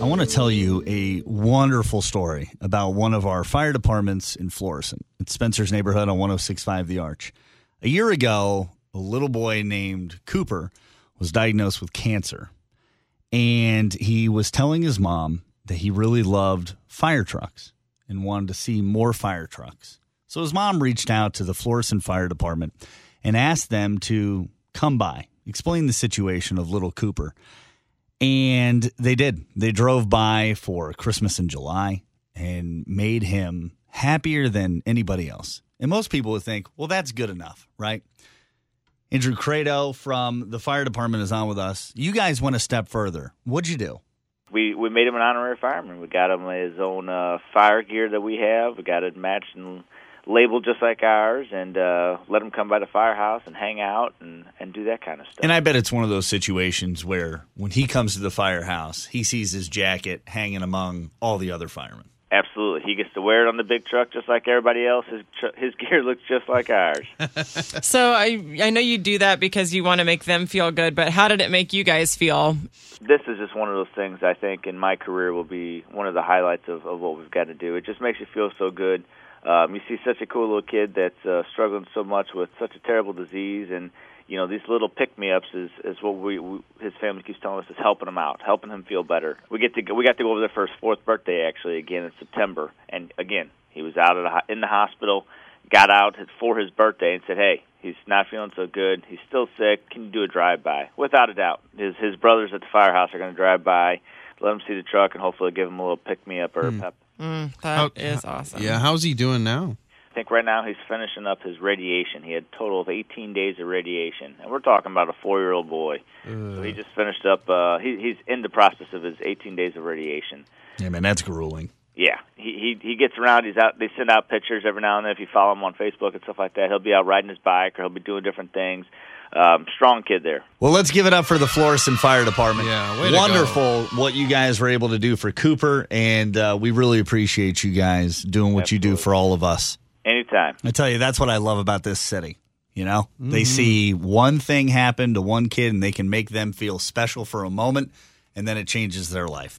I want to tell you a wonderful story about one of our fire departments in Florissant. It's Spencer's neighborhood on 106.5 The Arch. A year ago, a little boy named Cooper was diagnosed with cancer, and he was telling his mom that he really loved fire trucks and wanted to see more fire trucks. So his mom reached out to the Florissant Fire Department and asked them to come by, explain the situation of little Cooper. And they did. They drove by for Christmas in July and made him happier than anybody else. And most people would think, well, that's good enough, right? Andrew Credo from the fire department is on with us. You guys went a step further. What'd you do? We made him an honorary fireman. We got him his own fire gear that we have. We got it matched and labeled just like ours, and let them come by the firehouse and hang out and do that kind of stuff. And I bet it's one of those situations where when he comes to the firehouse, he sees his jacket hanging among all the other firemen. Absolutely. He gets to wear it on the big truck just like everybody else. His gear looks just like ours. So I know you do that because you want to make them feel good, but how did it make you guys feel? This is just one of those things I think in my career will be one of the highlights of what we've got to do. It just makes you feel so good. You see such a cool little kid that's struggling so much with such a terrible disease, and you know these little pick-me-ups is what his family keeps telling us is helping him out, helping him feel better. We got to go over there for his fourth birthday actually again in September, and again he was out in the hospital, got out for his birthday and said, hey, he's not feeling so good, he's still sick. Can you do a drive-by? Without a doubt, his brothers at the firehouse are going to drive by, let him see the truck, and hopefully give him a little pick-me-up or a pep. That is awesome. Yeah, how's he doing now? I think right now he's finishing up his radiation. He had a total of 18 days of radiation, and we're talking about a 4-year-old boy. So he just finished up. He's in the process of his 18 days of radiation. Yeah, man, that's grueling. Yeah, he gets around. He's out. They send out pictures every now and then. If you follow him on Facebook and stuff like that, he'll be out riding his bike or he'll be doing different things. Strong kid there. Well, let's give it up for the Florissant Fire Department. Yeah, way to wonderful go. What you guys were able to do for Cooper, and we really appreciate you guys doing what Absolutely. You do for all of us. Anytime. I tell you, that's what I love about this city. You know, They see one thing happen to one kid, and they can make them feel special for a moment, and then it changes their life.